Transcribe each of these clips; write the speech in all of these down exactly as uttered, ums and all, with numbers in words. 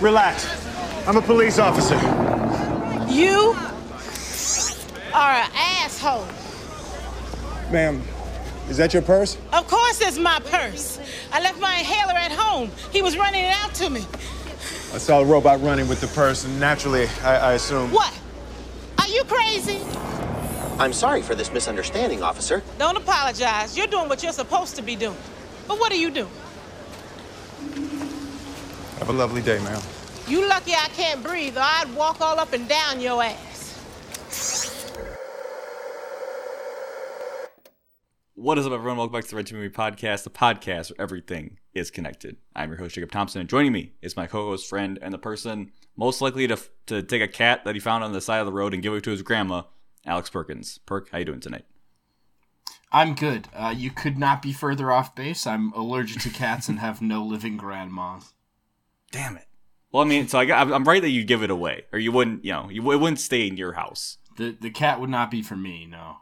Relax. I'm a police officer. You are an asshole. Ma'am, is that your purse? Of course it's my purse. I left my inhaler at home. He was running it out to me. I saw a robot running with the purse, and naturally, I, I assumed... What? Are you crazy? I'm sorry for this misunderstanding, officer. Don't apologize. You're doing what you're supposed to be doing. But what do you do? Have a lovely day, ma'am. You lucky I can't breathe, or I'd walk all up and down your ass. What is up, everyone? Welcome back to the Red Team Movie Podcast, the podcast where everything is connected. I'm your host, Jacob Thompson, and joining me is my co-host friend and the person most likely to, to take a cat that he found on the side of the road and give it to his grandma, Alex Perkins. Perk, how you doing tonight? I'm good. Uh, you could not be further off base. I'm allergic to cats and have no living grandmas. Damn it. Well, I mean, so I got, I'm right that you'd give it away, or you wouldn't, you know, you, it wouldn't stay in your house. The the cat would not be for me, no.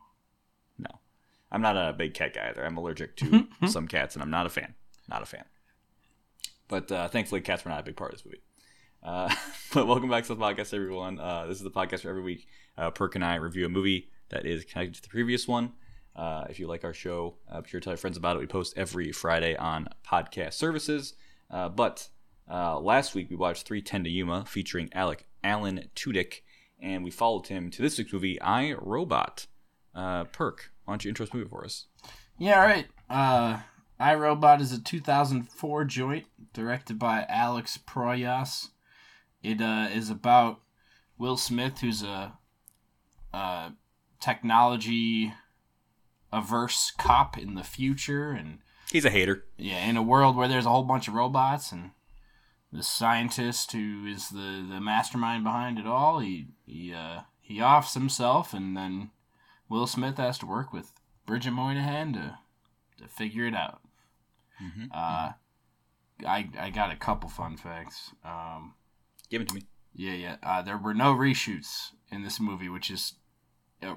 No. I'm not a big cat guy either. I'm allergic to some cats, and I'm not a fan. Not a fan. But uh, thankfully, cats were not a big part of this movie. Uh, but welcome back to the podcast, everyone. Uh, this is the podcast where every week, uh, Perk and I review a movie that is connected to the previous one. Uh, if you like our show, uh, be sure to tell your friends about it. We post every Friday on podcast services, uh, but... Uh, last week, we watched three ten to Yuma, featuring Alec, Alan Tudyk, and we followed him to this week's movie, iRobot. Uh, Perk, why don't you intro this movie for us? Yeah, all right. Uh, iRobot is a two thousand four joint directed by Alex Proyas. It uh, is about Will Smith, who's a, a technology-averse cop in the future. And he's a hater. Yeah, in a world where there's a whole bunch of robots and... The scientist who is the, the mastermind behind it all, he he uh, he offs himself, and then Will Smith has to work with Bridget Moynahan to to figure it out. Mm-hmm. Uh, I I got a couple fun facts. Um, Give it to me. Yeah, yeah. Uh, there were no reshoots in this movie, which is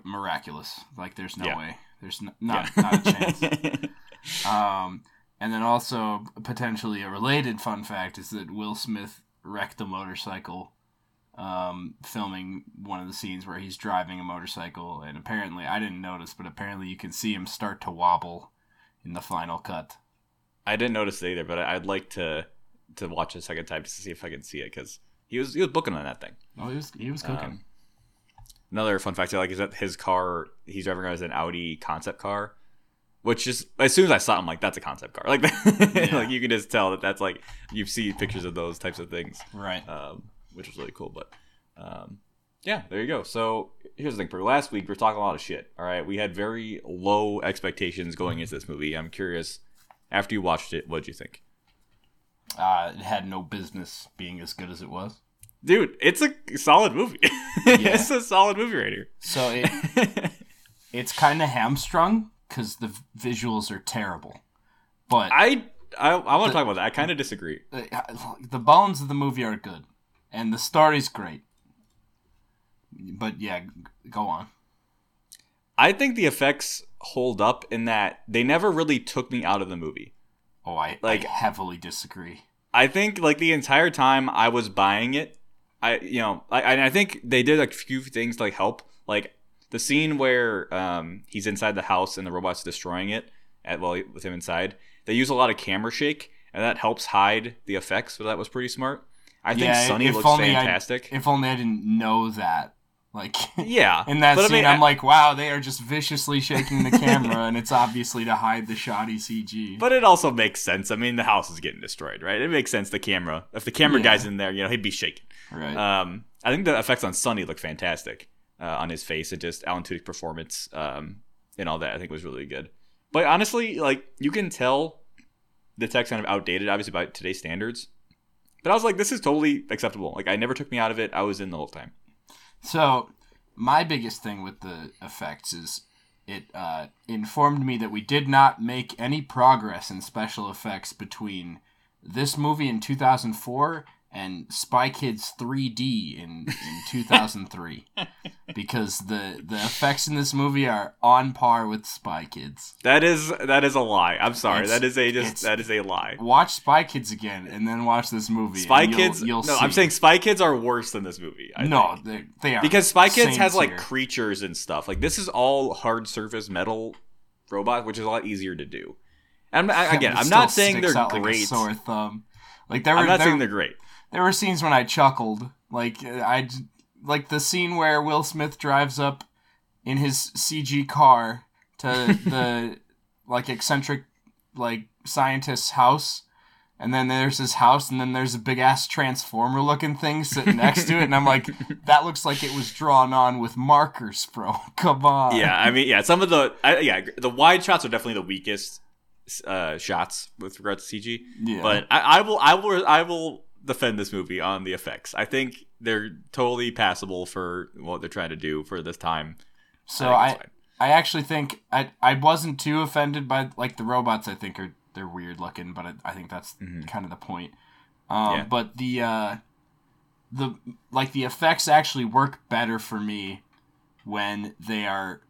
miraculous. Like, there's no yeah. way. There's no, not yeah. not a chance. um. And then also, potentially a related fun fact is that Will Smith wrecked a motorcycle um, filming one of the scenes where he's driving a motorcycle. And apparently, I didn't notice, but apparently you can see him start to wobble in the final cut. I didn't notice it either, but I'd like to to watch it a second time just to see if I can see it, because he was he was booking on that thing. Oh, he was, he was cooking. Um, another fun fact I like is that his car, he's driving around as an Audi concept car. Which is, as soon as I saw it, I'm like, that's a concept car. Like, yeah. Like you can just tell that that's like, you've seen pictures of those types of things. Right. Um, which was really cool. But um, yeah, there you go. So here's the thing. For last week, we were talking a lot of shit. All right. We had very low expectations going into this movie. I'm curious, after you watched it, what'd you think? Uh, it had no business being as good as it was. Dude, it's a solid movie. Yeah. It's a solid movie right here. So it, it's kind of hamstrung. Because the visuals are terrible. But I I, I want to talk about that. I kind of disagree. The, the bones of the movie are good. And the story's great. But yeah, go on. I think the effects hold up in that they never really took me out of the movie. Oh, I, like, I heavily disagree. I think like the entire time I was buying it, I you know, I, I think they did a few things to like, help. Like, the scene where um, he's inside the house and the robot's destroying it, at, well, with him inside, they use a lot of camera shake, and that helps hide the effects, so that was pretty smart. I yeah, think Sonny looks fantastic. I, if only I didn't know that. Like, yeah, in that but scene, I mean, I'm I, like, wow, they are just viciously shaking the camera, and it's obviously to hide the shoddy C G. But it also makes sense. I mean, the house is getting destroyed, right? It makes sense the camera. If the camera yeah. guy's in there, you know, he'd be shaking. Right. Um, I think the effects on Sonny look fantastic. Uh, on his face, and just Alan Tudyk's performance um, and all that, I think was really good. But honestly, like, you can tell the tech's kind of outdated, obviously, by today's standards. But I was like, this is totally acceptable. Like, I never took me out of it. I was in the whole time. So, my biggest thing with the effects is it uh, informed me that we did not make any progress in special effects between this movie in two thousand four and Spy Kids three D in, in two thousand three because the the effects in this movie are on par with Spy Kids. That is that is a lie. I'm sorry. It's, that is a just that is a lie. Watch Spy Kids again and then watch this movie. Spy and you'll, Kids. You'll no, see. I'm saying Spy Kids are worse than this movie. I no, they, they are because Spy Kids has tier. like creatures and stuff. Like this is all hard surface metal robots, which is a lot easier to do. And I, again, I'm not saying they're great. Like a sore thumb. Like there were, I'm not there, saying they're great. There were scenes when I chuckled, like I, like the scene where Will Smith drives up in his C G car to the like eccentric like scientist's house, and then there's his house, and then there's a big ass transformer looking thing sitting next to it, and I'm like, that looks like it was drawn on with markers, bro. Come on. Yeah, I mean, yeah, some of the I, yeah the wide shots are definitely the weakest uh, shots with regards to C G. Yeah. But I, I will, I will, I will. defend this movie on the effects. I think they're totally passable for what they're trying to do for this time. So I, I, I actually think I, I wasn't too offended by like the robots. I think are they're weird looking, but I, I think that's mm-hmm. kind of the point. Um, yeah. But the, uh, the like the effects actually work better for me when they are,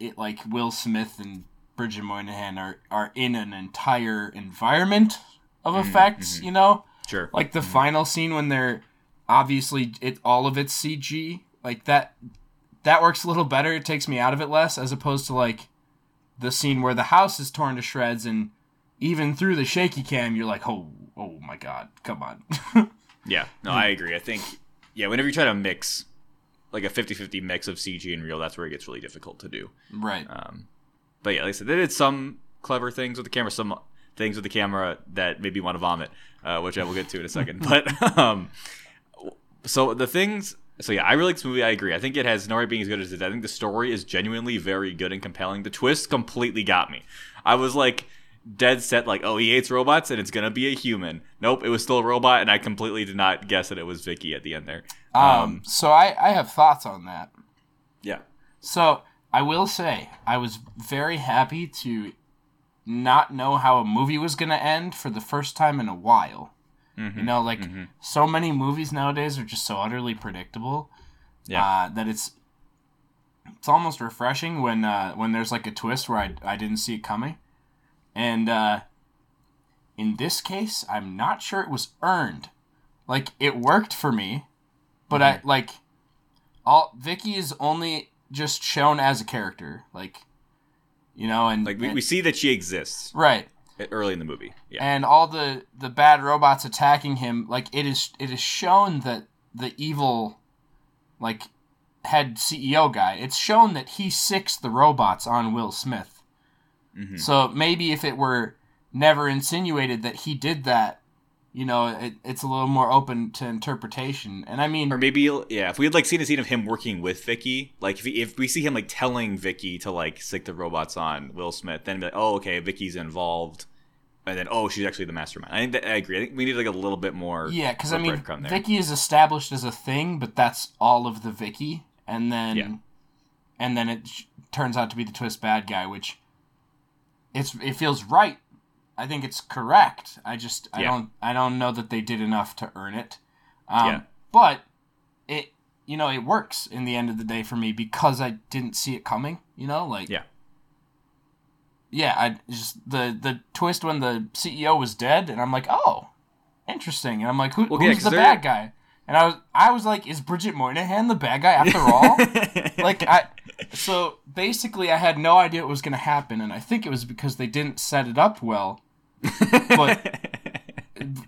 it like Will Smith and Bridget Moynahan are are in an entire environment of effects. Mm-hmm. You know. Sure. Like the mm-hmm. final scene when they're obviously it all of it's C G, like that that works a little better. It takes me out of it less, as opposed to like the scene where the house is torn to shreds and even through the shaky cam you're like, oh oh my god, come on. Yeah. No, I agree. I think yeah, whenever you try to mix like a fifty-fifty mix of C G and real, that's where it gets really difficult to do. Right. Um but yeah, like I said, they did some clever things with the camera, some things with the camera that made me want to vomit, uh, which I will get to in a second. But um, so the things, so yeah, I really like this movie. I agree. I think it has no right being as good as it is. I think the story is genuinely very good and compelling. The twist completely got me. I was like dead set, like, oh, he hates robots and it's gonna be a human. Nope, it was still a robot, and I completely did not guess that it was Vicky at the end there. Um, um so I, I have thoughts on that. Yeah. So I will say I was very happy to not know how a movie was going to end for the first time in a while. Mm-hmm, you know, like, mm-hmm. so many movies nowadays are just so utterly predictable yeah. uh, that it's it's almost refreshing when uh, when there's, like, a twist where I, I didn't see it coming. And uh, in this case, I'm not sure it was earned. Like, it worked for me, but mm-hmm. I, like, all Vicky is only just shown as a character, like, you know, and like we, and, we see that she exists right early in the movie, yeah. And all the, the bad robots attacking him, like it is it is shown that the evil, like head C E O guy, it's shown that he sicks the robots on Will Smith. Mm-hmm. So maybe if it were never insinuated that he did that, you know, it, it's a little more open to interpretation. And I mean, or maybe yeah, if we had like seen a scene of him working with Vicky, like if, he, if we see him like telling Vicky to like sick the robots on Will Smith, then be like, oh okay, Vicky's involved, and then oh she's actually the mastermind. I think that, I agree. I think we need like a little bit more. Yeah, because I mean, Vicky is established as a thing, but that's all of the Vicky, and then yeah. and then it turns out to be the twist bad guy, which it's it feels right. I think it's correct. I just I yeah. don't I don't know that they did enough to earn it. Um yeah. But it you know, it works in the end of the day for me because I didn't see it coming, you know, like Yeah. Yeah, I just the the twist when the C E O was dead and I'm like, "Oh, interesting." And I'm like, "Who well, who's yeah, the they're... bad guy?" And I was I was like, "Is Bridget Moynahan the bad guy after all?" Like I so basically I had no idea what was going to happen, and I think it was because they didn't set it up well. But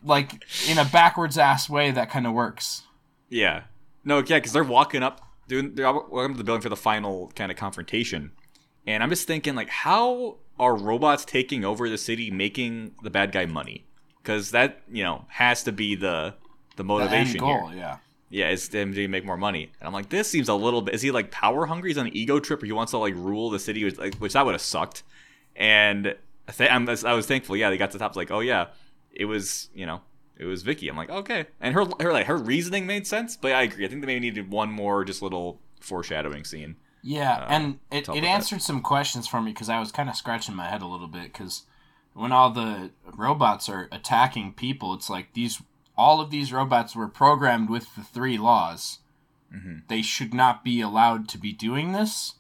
like in a backwards ass way that kind of works. Yeah. No, yeah, because they're walking up doing they're walking to the building for the final kind of confrontation. And I'm just thinking, like, how are robots taking over the city making the bad guy money? Because that, you know, has to be the the motivation. The end goal, here. Yeah. Yeah, it's him to make more money. And I'm like, this seems a little bit is he like power hungry? He's on an ego trip or he wants to like rule the city, which, like, which that would have sucked. And I'm, I was thankful, yeah, they got to the top, like, oh, yeah, it was, you know, it was Vicky. I'm like, okay. And her her like her reasoning made sense, but I agree. I think they maybe needed one more just little foreshadowing scene. Yeah, uh, and it, it answered that. some questions for me because I was kind of scratching my head a little bit because when all the robots are attacking people, it's like these all of these robots were programmed with the three laws. Mm-hmm. They should not be allowed to be doing this.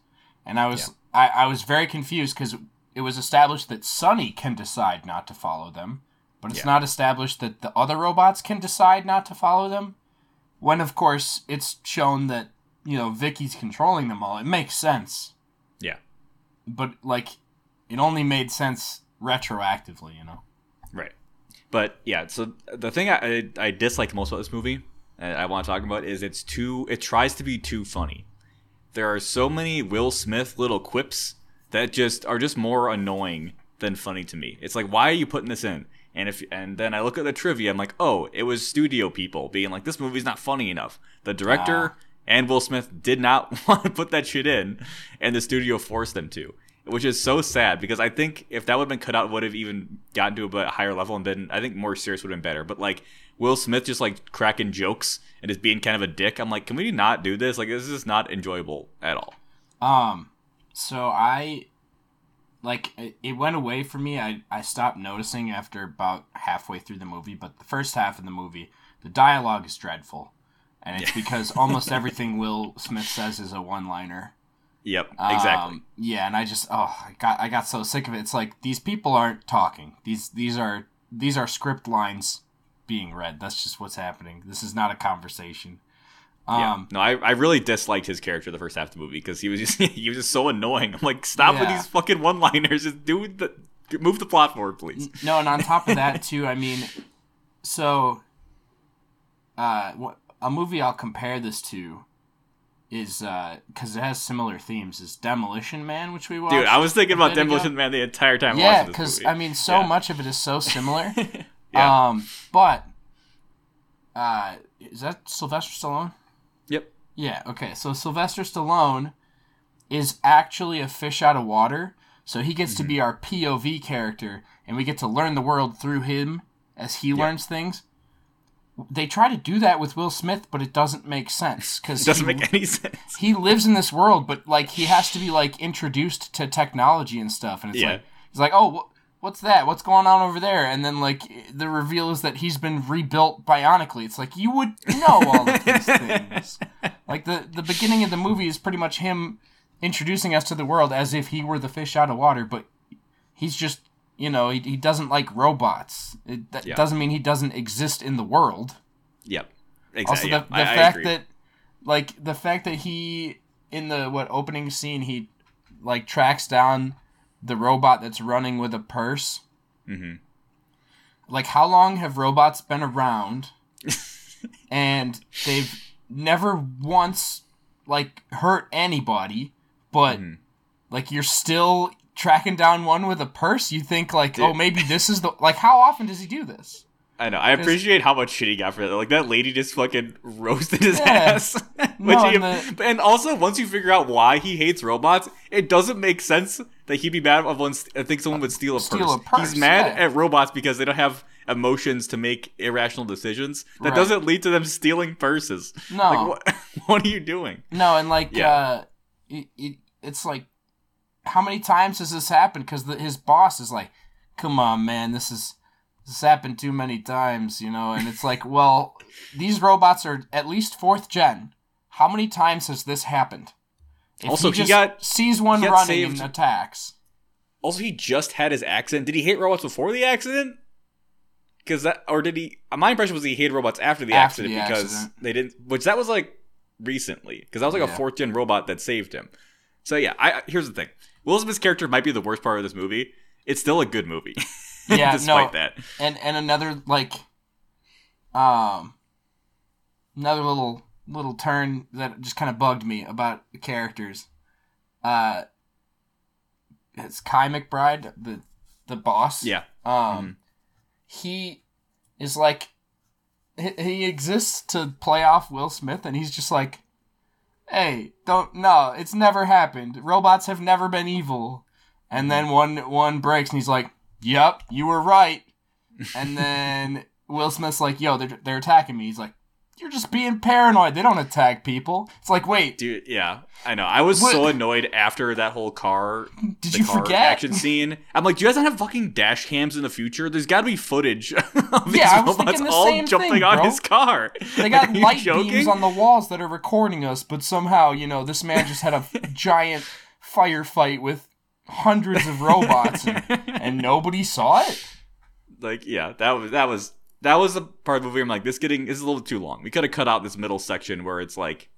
And I was yeah. I, I was very confused because it was established that Sonny can decide not to follow them, but it's yeah. not established that the other robots can decide not to follow them. When, of course, it's shown that, you know, Vicky's controlling them all. It makes sense. Yeah. But, like, it only made sense retroactively, you know? Right. But, yeah, so the thing I, I, I dislike most about this movie, and I want to talk about, is it's too... It tries to be too funny. There are so many Will Smith little quips that just are just more annoying than funny to me. It's like, why are you putting this in? And if and then I look at the trivia, I'm like, oh, it was studio people being like, this movie's not funny enough. The director ah. and Will Smith did not want to put that shit in, and the studio forced them to, which is so sad because I think if that would have been cut out, it would have even gotten to a bit higher level and been, I think, more serious would have been better. But like Will Smith just like cracking jokes and just being kind of a dick. I'm like, can we not do this? Like, this is not enjoyable at all. Um, so I... Like, it went away from me. I, I stopped noticing after about halfway through the movie, but the first half of the movie, the dialogue is dreadful. And it's because almost everything Will Smith says is a one-liner. Yep, exactly. Um, yeah, and I just, oh, I got I got so sick of it. It's like, these people aren't talking. These these are these are script lines being read. That's just what's happening. This is not a conversation. Um, yeah. No, I, I really disliked his character the first half of the movie because he was just he was just so annoying. I'm like, stop yeah. with these fucking one-liners. Just do the move the plot forward, please. No, and on top of that too, I mean, so uh, a movie I'll compare this to is because uh, it has similar themes is Demolition Man, which we watched. Dude, I was thinking about Demolition ago. Man the entire time. Yeah, because I mean, so yeah. much of it is so similar. yeah. Um, but uh, is that Sylvester Stallone? Yep. Yeah, okay. So Sylvester Stallone is actually a fish out of water, so he gets mm-hmm. to be our P O V character, and we get to learn the world through him as he yep. learns things. They try to do that with Will Smith, but it doesn't make sense. Cause it doesn't he, make any sense. He lives in this world, but like he has to be like introduced to technology and stuff, and it's yeah. like he's like, "Oh, wh- what's that? What's going on over there?" And then like the reveal is that he's been rebuilt bionically. It's like you would know all of these things. Like the, the beginning of the movie is pretty much him introducing us to the world as if he were the fish out of water, but he's just, you know, he, he doesn't like robots. It, that yep. doesn't mean he doesn't exist in the world. Yep. Exactly. Also the, the I, fact I agree. that like the fact that he in the what opening scene he like tracks down the robot that's running with a purse. Mm-hmm. Like, how long have robots been around? And they've never once, like, hurt anybody. But, mm-hmm. like, you're still tracking down one with a purse? You think, like, Dude. oh, maybe this is the... Like, how often does he do this? I know. I appreciate how much shit he got for that. Like, that lady just fucking roasted his yeah. ass. No, he, and, the... and also, once you figure out why he hates robots, it doesn't make sense that he'd be mad of one. I think someone would steal a, steal purse. a purse. He's mad yeah. at robots because they don't have emotions to make irrational decisions. That right. doesn't lead to them stealing purses. No. Like, what, what are you doing? No, and like, yeah. uh, it, it, it's like, how many times has this happened? Because his boss is like, come on, man, this is... This happened too many times, you know, and it's like, well, these robots are at least fourth gen. How many times has this happened? If also, he, just he got sees one got running saved. and attacks. Also, he just had his accident. Did he hate robots before the accident? Because that, or did he? My impression was he hated robots after the after accident the because accident. they didn't. Which that was like recently, because that was like yeah. a fourth gen robot that saved him. So yeah, I, here's the thing: Will Smith's character might be the worst part of this movie. It's still a good movie. Yeah, despite no, that. And and another like um another little little turn that just kind of bugged me about the characters. Uh it's Kai McBride, the the boss. Yeah. Um mm-hmm. he is like he, he exists to play off Will Smith, and he's just like, "Hey, don't no, it's never happened. Robots have never been evil." And then one one breaks and he's like, "Yep, you were right." And then Will Smith's like, "Yo, they're they're attacking me." He's like, You're just being paranoid. They don't attack people. It's like, wait. Dude, yeah, I know. I was what? so annoyed after that whole car, Did the you car forget? action scene. I'm like, do you guys not have fucking dash cams in the future? There's got to be footage of these yeah, robots the all jumping thing, on bro. his car. They got light joking? beams on the walls that are recording us, but somehow, you know, this man just had a giant firefight with hundreds of robots and, and nobody saw it. Like, yeah, that was that was... That was the part of the movie I'm like, this getting this is a little too long. We could have cut out this middle section where it's like,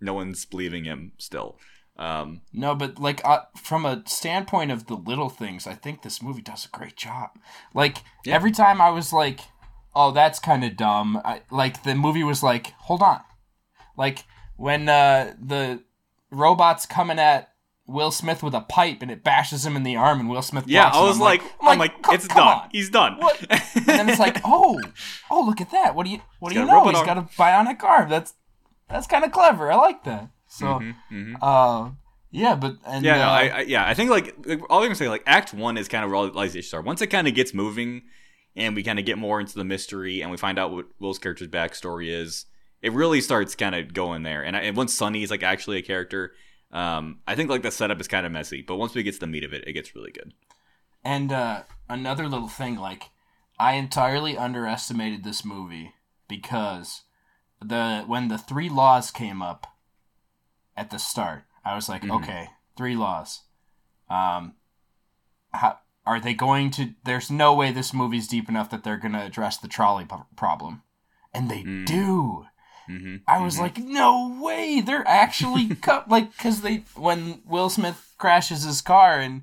no one's believing him still. Um, no, but like uh, from a standpoint of the little things, I think this movie does a great job. Like yeah. every time I was like, oh, that's kind of dumb. I, like the movie was like, hold on. Like when uh, the robot's coming at Will Smith with a pipe and it bashes him in the arm and Will Smith blocks. Yeah, I was like, I'm like, I'm like it's done. On. He's done. What? And then it's like, oh, oh, look at that. What do you, what do you know? He's arm. got a bionic arm. That's, that's kind of clever. I like that. So, mm-hmm, mm-hmm. Uh, yeah, but and, yeah, uh, no, I, I, yeah, I think like, like all I'm gonna say, like Act One is kind of where all these issues are. Once it kind of gets moving and we kind of get more into the mystery and we find out what Will's character's backstory is, it really starts kind of going there. And, I, and once Sonny is like actually a character. Um, I think like the setup is kind of messy, but once we get to the meat of it, it gets really good. And uh, another little thing, like I entirely underestimated this movie because the when the three laws came up at the start, I was like, mm-hmm. okay, three laws. Um, how, are they going to? There's no way this movie's deep enough that they're going to address the trolley p- problem, and they mm. do. Mm-hmm, I was mm-hmm. like, no way, they're actually cut co- like because they when Will Smith crashes his car and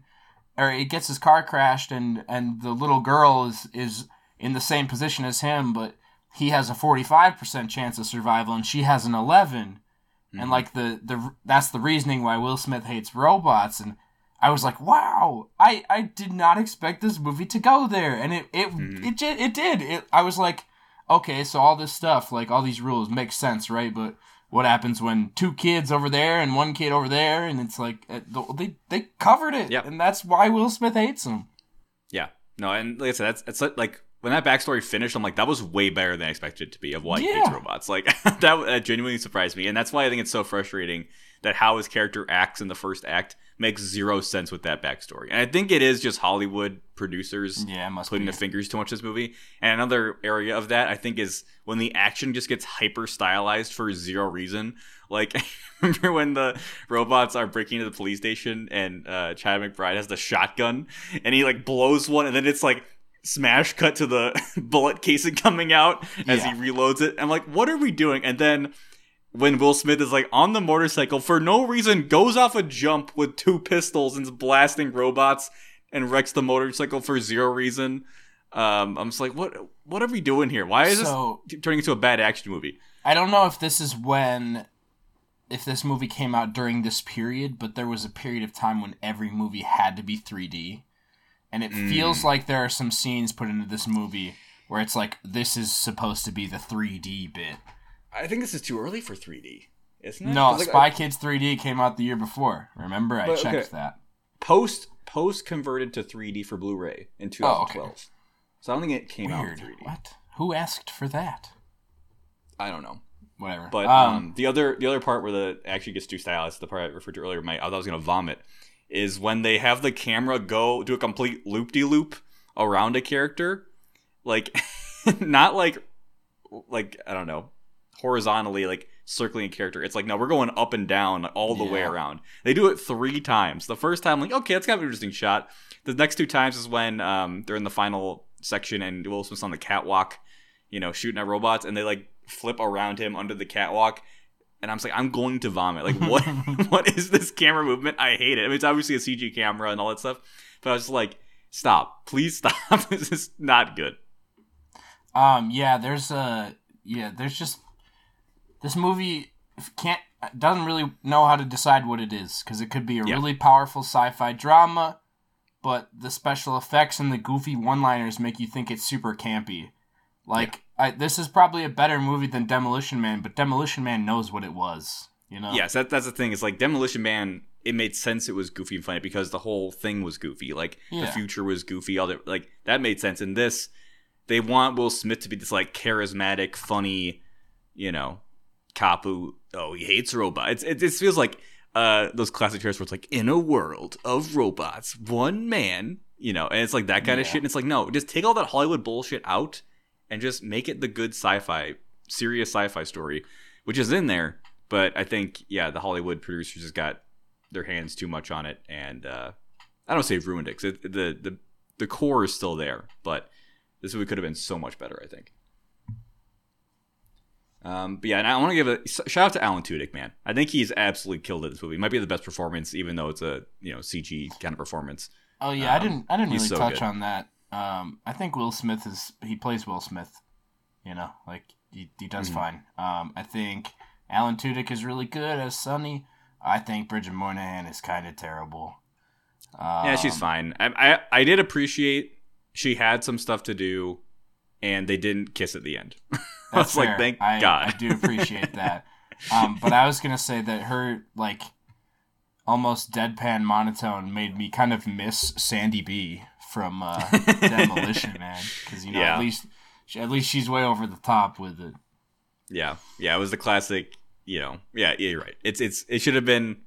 or it gets his car crashed and and the little girl is is in the same position as him, but he has a forty-five percent chance of survival and she has an eleven, mm-hmm. and like the the that's the reasoning why Will Smith hates robots. And I was like, wow, I I did not expect this movie to go there, and it it mm-hmm. it, it it did it. I was like, okay, so all this stuff, like all these rules make sense, right? But what happens when two kids over there and one kid over there, and it's like, they they covered it, yep. and that's why Will Smith hates him. Yeah. No, and like I said, that's, that's like, when that backstory finished, I'm like, that was way better than I expected it to be of why yeah. he hates robots. Like, that, that genuinely surprised me, and that's why I think it's so frustrating that how his character acts in the first act makes zero sense with that backstory. And I think it is just Hollywood producers yeah, putting their fingers too much in this movie. And another area of that, I think, is when the action just gets hyper-stylized for zero reason. Like, remember when the robots are breaking into the police station and uh, Chad McBride has the shotgun and he, like, blows one and then it's, like, smash cut to the bullet casing coming out as yeah. he reloads it. I'm like, what are we doing? And then when Will Smith is like on the motorcycle for no reason, goes off a jump with two pistols and is blasting robots and wrecks the motorcycle for zero reason. Um, I'm just like, what What are we doing here? Why is so, this turning into a bad action movie? I don't know if this is when, if this movie came out during this period, but there was a period of time when every movie had to be three D. And it mm. feels like there are some scenes put into this movie where it's like, this is supposed to be the three D bit. I think this is too early for three D, isn't it? No, like, Spy I, Kids three D came out the year before. Remember, I but, checked okay. that. Post post converted to three D for Blu-ray in twenty twelve. Oh, okay. So I don't think it came Weird. out in three D. What? Who asked for that? I don't know. Whatever. But um, um, the other the other part where the actually gets too stylized, the part I referred to earlier, my I thought I was gonna vomit, is when they have the camera go do a complete loop-de-loop around a character, like not like like I don't know. horizontally, like circling a character. It's like, no, we're going up and down, like, all the yeah. way around. They do it three times. The first time, like, okay, that's kind of an interesting shot. The next two times is when um they're in the final section and Will Smith's on the catwalk, you know, shooting at robots, and they like flip around him under the catwalk. And I'm just like, I'm going to vomit. Like, what? What is this camera movement? I hate it. I mean, it's obviously a C G camera and all that stuff, but I was just like, stop, please stop. This is not good. Um, yeah, there's a uh, yeah, there's just. This movie can't doesn't really know how to decide what it is, because it could be a yeah. really powerful sci-fi drama, but the special effects and the goofy one-liners make you think it's super campy. Like, yeah. I, this is probably a better movie than Demolition Man, but Demolition Man knows what it was, you know? Yes, that, that's the thing. It's like Demolition Man, it made sense it was goofy and funny because the whole thing was goofy. Like, yeah. the future was goofy. All that, like, that made sense. In this, they want Will Smith to be this, like, charismatic, funny, you know, cop who, oh, he hates robots. It, it feels like uh, those classic shows where it's like, in a world of robots, one man, you know, and it's like that kind yeah. of shit. And it's like, no, just take all that Hollywood bullshit out and just make it the good sci-fi, serious sci-fi story, which is in there. But I think, yeah, the Hollywood producers just got their hands too much on it. And uh, I don't say ruined it, because it, the, the, the core is still there. But this movie could have been so much better, I think. Um, but yeah, and I want to give a shout out to Alan Tudyk, man. I think he's absolutely killed it. This movie, it might be the best performance, even though it's a, you know, C G kind of performance. Oh yeah, um, I didn't, I didn't really so touch good. on that. Um, I think Will Smith is he plays Will Smith, you know, like he, he does mm-hmm. fine. Um, I think Alan Tudyk is really good as Sonny. I think Bridget Moynahan is kind of terrible. Um, yeah, she's fine. I, I I did appreciate she had some stuff to do, and they didn't kiss at the end. I was fair. like, thank I, God. I do appreciate that. Um, but I was going to say that her, like, almost deadpan monotone made me kind of miss Sandy B from uh, Demolition Man. Because, you know, yeah. at least she, at least she's way over the top with it. Yeah. Yeah, it was the classic, you know. Yeah, yeah, you're right. It's it's It should have been...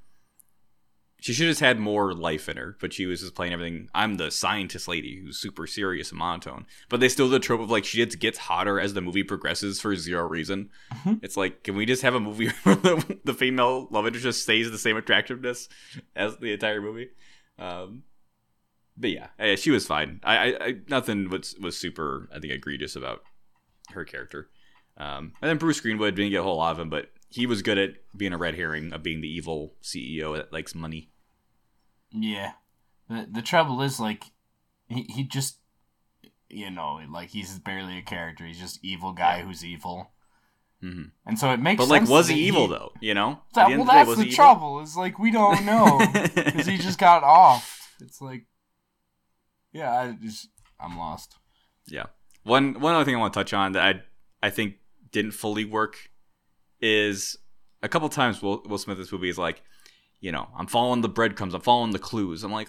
She should have had more life in her, but she was just playing everything. I'm the scientist lady who's super serious and monotone. But they still do the trope of, like, she gets hotter as the movie progresses for zero reason. Mm-hmm. It's like, can we just have a movie where the, the female love interest just stays the same attractiveness as the entire movie? Um, but yeah, yeah, she was fine. I, I, I nothing was was super, I think, egregious about her character. Um, and then Bruce Greenwood, didn't get a whole lot of him, but he was good at being a red herring, of being the evil C E O that likes money. Yeah, the the trouble is, like, he he just, you know, like, he's barely a character. He's just evil guy yeah. who's evil, mm-hmm. and so it makes. But sense like, was he evil he, though? You know, that, well, that's day, the, the trouble. Is like we don't know because he just got off. It's like, yeah, I just I'm lost. Yeah, one one other thing I want to touch on that I I think didn't fully work is a couple times Will Will Smith in this movie is like, you know, I'm following the breadcrumbs. I'm following the clues. I'm like,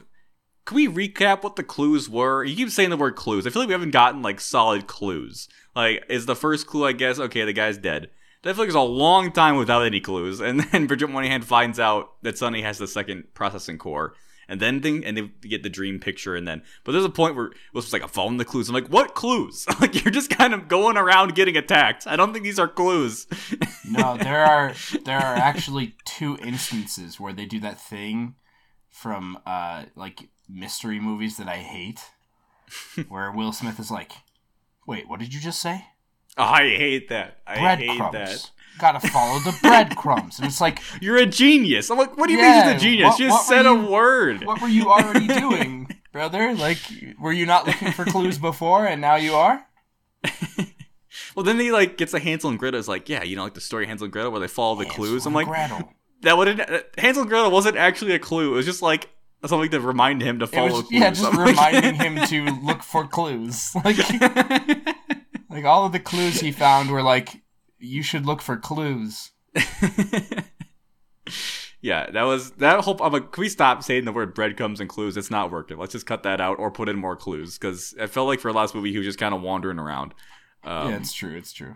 can we recap what the clues were? You keep saying the word clues. I feel like we haven't gotten, like, solid clues. Like, is the first clue, I guess, okay, the guy's dead. That feels like it's a long time without any clues. And then Bridget Moynahan finds out that Sonny has the second processing core. And then thing, and they get the dream picture. And then, but there's a point where Will's just like, I'm following the clues. I'm like, what clues? Like, you're just kind of going around getting attacked. I don't think these are clues. No, there are there are actually two instances where they do that thing from uh, like mystery movies that I hate, where Will Smith is like, "Wait, what did you just say?" Oh, I hate that. I breadcrumbs. hate that. Gotta follow the breadcrumbs, and it's like, you're a genius. I'm like, what do you yeah, mean he's a genius? What, you just said you, a word. What were you already doing, brother? Like, were you not looking for clues before, and now you are? Well, then he, like, gets a Hansel and Gretel. Is like, yeah, you know, like the story of Hansel and Gretel where they follow the Hansel clues. I'm like, Gretel. that wouldn't Hansel and Gretel wasn't actually a clue. It was just like something to remind him to follow. It was, clues. Yeah, just I'm reminding like... him to look for clues. Like, like all of the clues he found were like, you should look for clues. Yeah, that was that whole. I'm like, can we stop saying the word breadcrumbs and clues? It's not working. Let's just cut that out or put in more clues, because I felt like for the last movie he was just kind of wandering around. Um, yeah, it's true. It's true.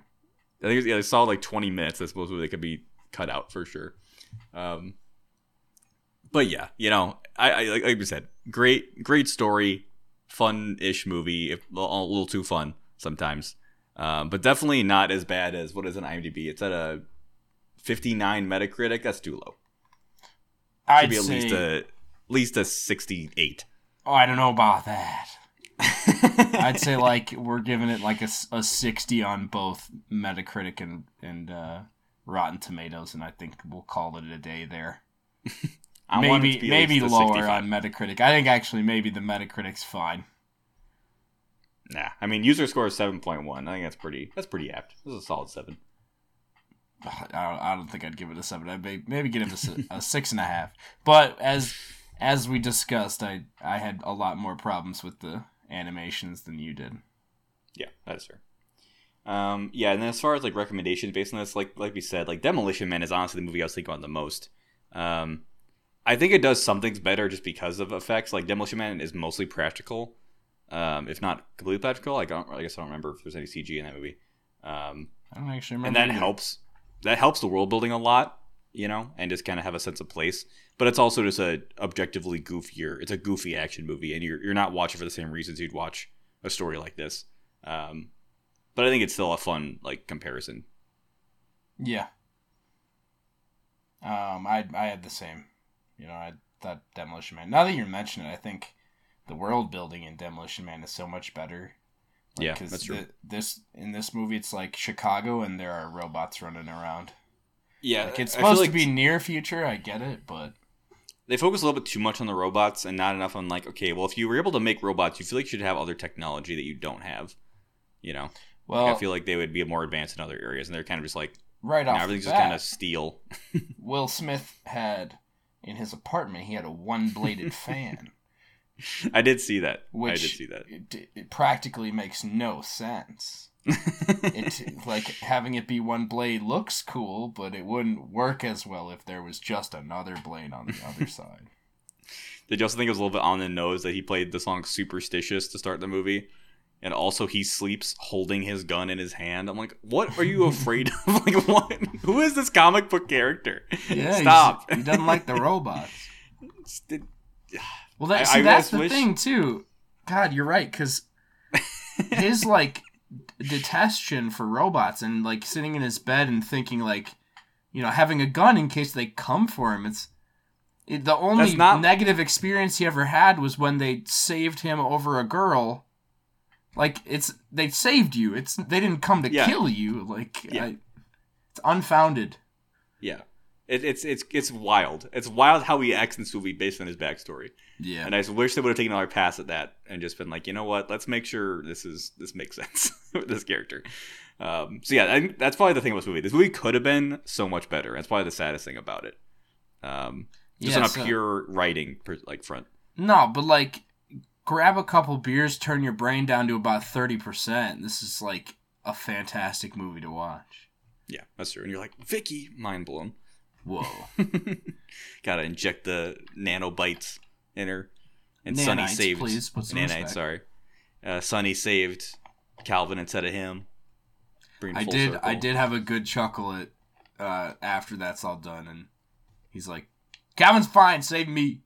I think yeah, I saw like twenty minutes. I suppose they could be cut out for sure. Um, but yeah, you know, I, I like, like we said, great, great story, fun-ish movie, if, a little too fun sometimes. Um, but definitely not as bad as what is an IMDb. It's at a fifty-nine Metacritic. That's too low. Should I'd be at say, least a at least a sixty-eight. Oh, I don't know about that. I'd say like we're giving it like a, a sixty on both Metacritic and and uh, Rotten Tomatoes, and I think we'll call it a day there. I maybe want it to be maybe lower sixty-five on Metacritic. I think actually maybe the Metacritic's fine. Nah, I mean, user score is seven point one. I think that's pretty That's pretty apt. This is a solid seven. I don't, I don't think I'd give it a seven. I'd may, maybe give it a, a six point five. But as as we discussed, I, I had a lot more problems with the animations than you did. Yeah, that is fair. Um, yeah, and then as far as like recommendations based on this, like like we said, like Demolition Man is honestly the movie I was thinking about the most. Um, I think it does some things better just because of effects. Like Demolition Man is mostly practical. Um, if not completely practical, I don't. I guess I don't remember if there's any C G in that movie. Um, I don't actually remember. And that either. helps. That helps the world building a lot, you know, and just kind of have a sense of place. But it's also just a objectively goofier. It's a goofy action movie, and you're you're not watching for the same reasons you'd watch a story like this. Um, but I think it's still a fun like comparison. Yeah. Um, I I had the same. You know, I thought Demolition Man. Now that you mention it, I think the world building in Demolition Man is so much better. Like, yeah, that's true. The, this in this movie, it's like Chicago, and there are robots running around. Yeah, like, it's supposed like to be near future. I get it, but they focus a little bit too much on the robots and not enough on like, okay, well, if you were able to make robots, you feel like you should have other technology that you don't have. You know, well, like, I feel like they would be more advanced in other areas, and they're kind of just like right off. Now, everything's the bat, just kind of steel. Will Smith had in his apartment, he had a one-bladed fan. I did see that. Which I did see that. It, it practically makes no sense. It like having it be one blade looks cool, but it wouldn't work as well if there was just another blade on the other side. Did you also think it was a little bit on the nose that he played the song "Superstitious" to start the movie, and also he sleeps holding his gun in his hand? I'm like, what are you afraid of? Like, what? Who is this comic book character? Yeah, stop. He doesn't like the robots. It, Well, that, I, see, I that's the wish... thing, too. God, you're right, because his, like, detestation for robots and, like, sitting in his bed and thinking, like, you know, having a gun in case they come for him. It's it, the only not... negative experience he ever had was when they saved him over a girl. Like, it's they saved you. It's They didn't come to yeah. kill you. Like, yeah. I, it's unfounded. Yeah. It, it's it's it's wild. It's wild how he acts in this movie based on his backstory. Yeah, and I just wish they would have taken another pass at that and just been like, you know what? Let's make sure this is this makes sense with this character. Um, so yeah, I think that's probably the thing about this movie. This movie could have been so much better. That's probably the saddest thing about it. Um, just yeah, on a so, pure writing like front. No, but like, grab a couple beers, turn your brain down to about thirty percent. This is like a fantastic movie to watch. Yeah, that's true. And you're like, Vicky, mind blown. Whoa. Gotta inject the nanobites in her. And nanites, Sonny saved. Please, put some nanites, sorry. Uh, Sonny saved Calvin instead of him. I did circle. I did have a good chuckle at uh, after that's all done, and he's like, Calvin's fine, save me.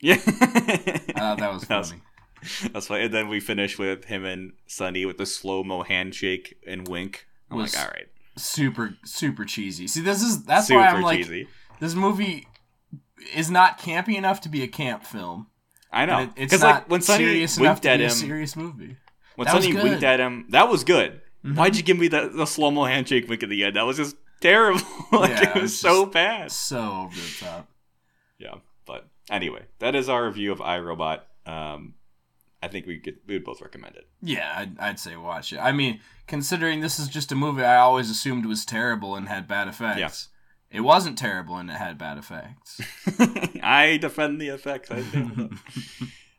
Yeah. uh, that was funny. That's, that's funny. And then we finish with him and Sonny with the slow-mo handshake and wink. I'm was, like, all right. Super, super cheesy. See, this is that's super why I'm like, cheesy. This movie is not campy enough to be a camp film. I know, it, it's not like, when Sonny serious enough to be him, a serious movie. When that Sonny winked at him, that was good. Mm-hmm. Why'd you give me the, the slow mo handshake wink at the end? That was just terrible. like yeah, it was, was so bad, so over the top. Yeah, but anyway, that is our review of iRobot. Um, I think we could we would both recommend it. Yeah, I'd, I'd say watch it. I mean, considering this is just a movie I always assumed was terrible and had bad effects. Yeah. It wasn't terrible and it had bad effects. I defend the effects. I think.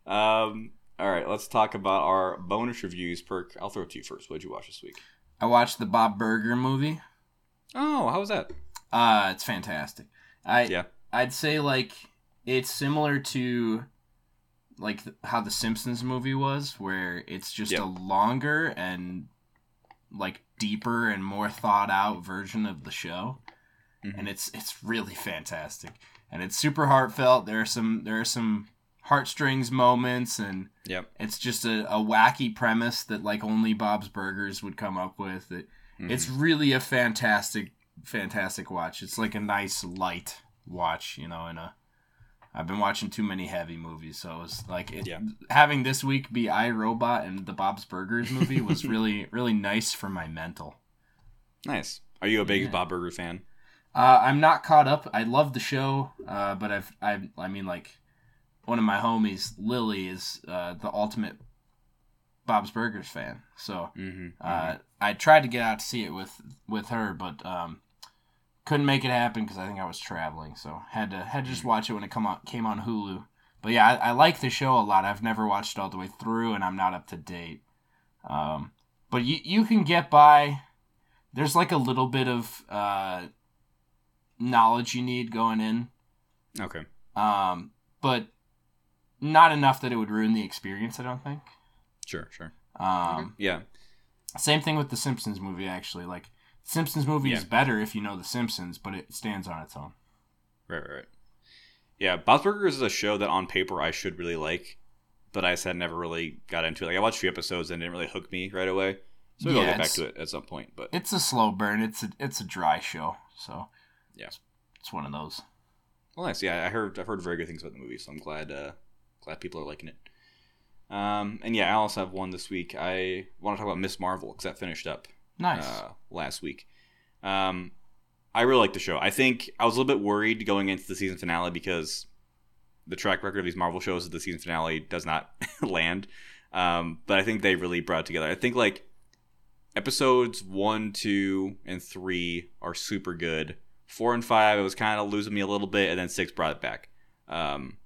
um, all right, let's talk about our bonus reviews. Perk, I'll throw it to you first. What did you watch this week? I watched the Bob's Burgers movie. Oh, how was that? Uh, it's fantastic. I yeah. I'd say like it's similar to. Like how the Simpsons movie was, where it's just yep. a longer and like deeper and more thought out version of the show. Mm-hmm. And it's, it's really fantastic and it's super heartfelt. There are some, there are some heartstrings moments and yep. it's just a, a wacky premise that like only Bob's Burgers would come up with. It, mm-hmm. It's really a fantastic, fantastic watch. It's like a nice light watch, you know, in a, I've been watching too many heavy movies, so it was like it, yeah. having this week be iRobot and the Bob's Burgers movie was really, really nice for my mental. Nice. Are you a big yeah. Bob Burger fan? Uh, I'm not caught up. I love the show, uh, but I've, I've, I mean, like one of my homies, Lily, is uh, the ultimate Bob's Burgers fan. So mm-hmm, uh, mm-hmm. I tried to get out to see it with, with her, but. Um, Couldn't make it happen because I think I was traveling, so had to had to just watch it when it come out came on Hulu. But yeah, I, I like the show a lot. I've never watched it all the way through, and I'm not up to date. Um, but you you can get by. There's like a little bit of uh, knowledge you need going in. Okay. Um, but not enough that it would ruin the experience. I don't think. Sure, sure. Um, okay. Yeah. Same thing with the Simpsons movie, actually. Like, Simpsons movie yeah. is better if you know the Simpsons, but it stands on its own. Right, right, right. Yeah, Bob's Burgers is a show that on paper I should really like, but I just had never really got into it. Like, I watched a few episodes and it didn't really hook me right away. So we'll yeah, get back to it at some point. But it's a slow burn. It's a it's a dry show. So yeah, it's, it's one of those. Well, nice. Yeah, I heard I've heard very good things about the movie, so I'm glad uh, glad people are liking it. Um, and yeah, I also have one this week. I want to talk about Miss Marvel because that finished up nice uh, last week. Um, I really like the show. I think I was a little bit worried going into the season finale because the track record of these Marvel shows is the season finale does not land. Um, but I think they really brought it together. I think like episodes one, two, and three are super good. Four and five, it was kind of losing me a little bit, and then six brought it back. Um,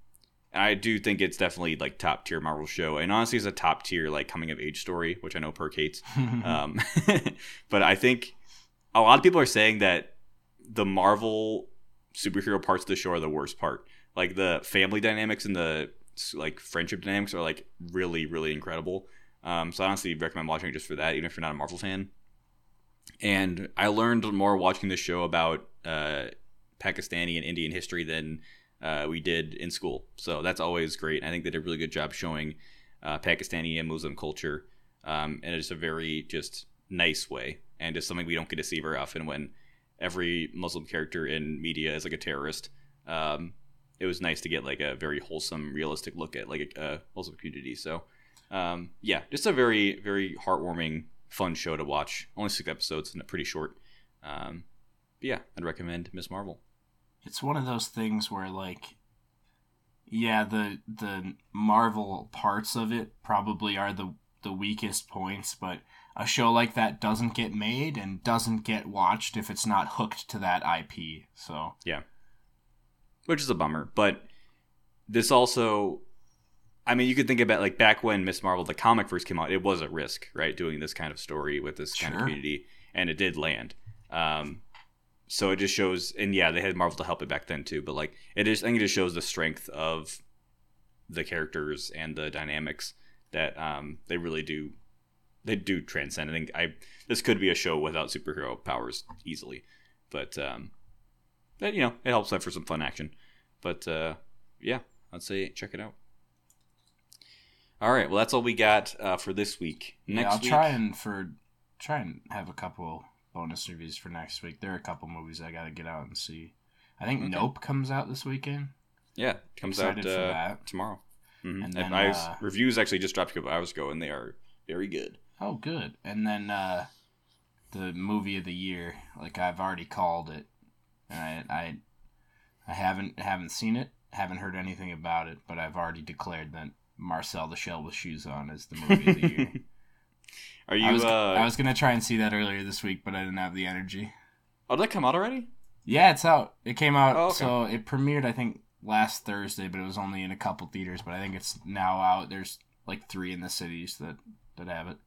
and I do think it's definitely like top tier Marvel show, and honestly, it's a top tier like coming of age story, which I know Perk hates. um, but I think a lot of people are saying that the Marvel superhero parts of the show are the worst part. Like the family dynamics and the like friendship dynamics are like really, really incredible. Um, so I honestly recommend watching it just for that, even if you're not a Marvel fan. And I learned more watching this show about uh, Pakistani and Indian history than uh, we did in school. So that's always great. And I think they did a really good job showing uh, Pakistani and Muslim culture um, in just a very just nice way. And just something we don't get to see very often when every Muslim character in media is like a terrorist. Um, it was nice to get like a very wholesome, realistic look at like a, a Muslim community. So um, yeah, just a very, very heartwarming, fun show to watch. Only six episodes and pretty short. Um, but yeah, I'd recommend Miss Marvel. It's one of those things where like, yeah, the the Marvel parts of it probably are the the weakest points, but a show like that doesn't get made and doesn't get watched if it's not hooked to that I P. So yeah. Which is a bummer, but this also, I mean, you could think about like back when Miss Marvel, the comic, first came out, it was a risk, right? Doing this kind of story with this sure. kind of community, and it did land. Um, so it just shows, and yeah, they had Marvel to help it back then too, but like it is, I think it just shows the strength of the characters and the dynamics that um, they really do, they do transcend. I think I, this could be a show without superhero powers easily, but um, that, you know, it helps out for some fun action. But uh, yeah, I'd say check it out. All right, well, that's all we got uh, for this week. Next yeah, I'll week, try and for try and have a couple bonus reviews for next week. There are a couple movies I got to get out and see. I think okay. Nope comes out this weekend. Yeah, it comes Excited out for uh, that. tomorrow. Mm-hmm. And, and my uh, reviews actually just dropped a couple hours ago, and they are very good. Oh, good. And then uh, the movie of the year, like I've already called it, and I I, I haven't haven't seen it, haven't heard anything about it, but I've already declared that Marcel the Shell with Shoes On is the movie of the year. Are you? I was, uh, I was gonna try and see that earlier this week, but I didn't have the energy. Oh, did that come out already? Yeah, it's out. It came out. Oh, okay. So it premiered, I think, last Thursday, but it was only in a couple theaters. But I think it's now out. There's like three in the cities that, that have it.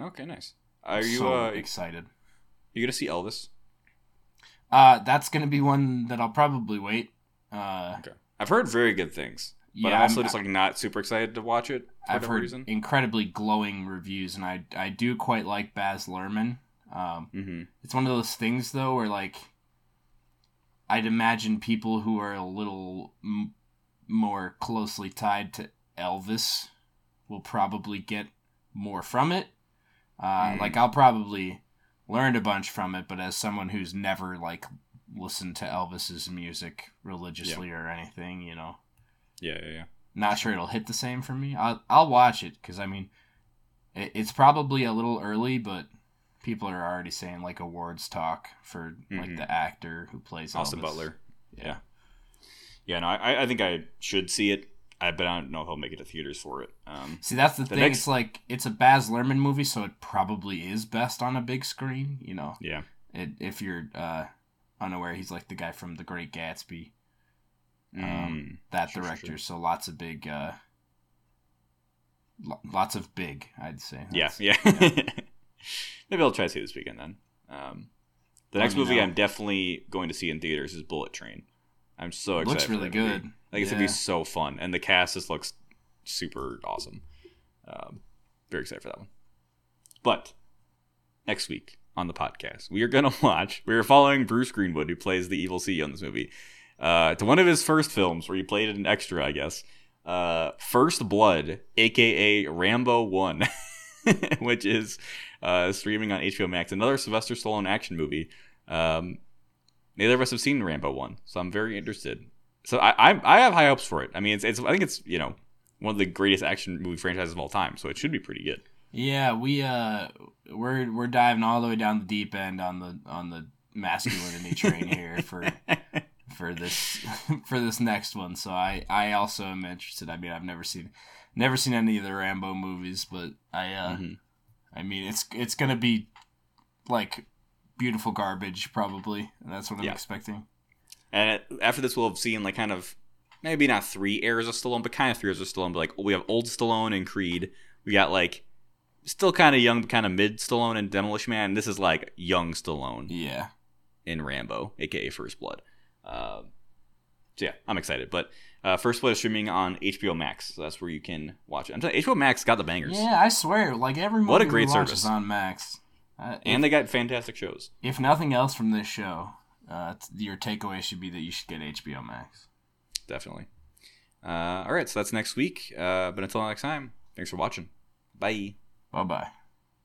Okay, nice. Are I'm you so uh, excited? You gonna see Elvis? Uh, that's gonna be one that I'll probably wait. Uh, okay. I've heard very good things. But yeah, I'm also I'm, just like not super excited to watch it. For I've heard reason. incredibly glowing reviews, and I I do quite like Baz Luhrmann. Um, mm-hmm. It's one of those things though, where like I'd imagine people who are a little m- more closely tied to Elvis will probably get more from it. Uh, mm. Like I'll probably learn a bunch from it, but as someone who's never like listened to Elvis's music religiously yeah. or anything, you know. Yeah, yeah, yeah. Not sure it'll hit the same for me. I'll, I'll watch it because, I mean, it, it's probably a little early, but people are already saying, like, awards talk for, mm-hmm. like, the actor who plays Austin Elvis. Butler. Yeah. Yeah, no, I, I think I should see it, I, but I don't know if I'll make it to theaters for it. Um, see, that's the, the thing. Next... It's like, it's a Baz Luhrmann movie, so it probably is best on a big screen, you know? Yeah. It, if you're uh, unaware, he's, like, the guy from The Great Gatsby. um mm, that sure, director sure. So lots of big uh lo- lots of big I'd say. That's, yeah yeah, yeah. Maybe I'll try to see this weekend then. Um the next movie know. I'm definitely going to see in theaters is Bullet Train. I'm so excited. Looks really good. Like it's yeah. gonna be so fun, and the cast just looks super awesome. Um very excited for that one. But next week on the podcast, we are going to watch, we are following Bruce Greenwood, who plays the evil C E O in this movie, uh, to one of his first films where he played an extra, I guess, uh, First Blood, a k a. Rambo one, which is uh, streaming on H B O Max, another Sylvester Stallone action movie. Um, neither of us have seen Rambo one, so I'm very interested. So I, I I have high hopes for it. I mean, it's it's I think it's, you know, one of the greatest action movie franchises of all time, so it should be pretty good. Yeah, we uh we're we're diving all the way down the deep end on the on the masculinity train here for for this for this next one. So I, I also am interested. I mean, I've never seen never seen any of the Rambo movies, but I uh mm-hmm. I mean it's it's gonna be like beautiful garbage probably. And that's what I'm yeah. expecting. And after this, we'll have seen like kind of maybe not three eras of Stallone, but kind of three eras of Stallone. But like we have old Stallone and Creed. We got like still kind of young, but kind of mid Stallone and Demolition Man. This is like young Stallone, yeah, in Rambo, aka First Blood. Uh, so yeah, I'm excited. But uh, First Blood is streaming on H B O Max, so that's where you can watch it. I'm telling you, H B O Max got the bangers. Yeah, I swear, like every movie what a great service on Max, uh, if, and they got fantastic shows. If nothing else from this show, uh, your takeaway should be that you should get H B O Max. Definitely. Uh, all right, so that's next week. Uh, but until next time, thanks for watching. Bye. Bye-bye.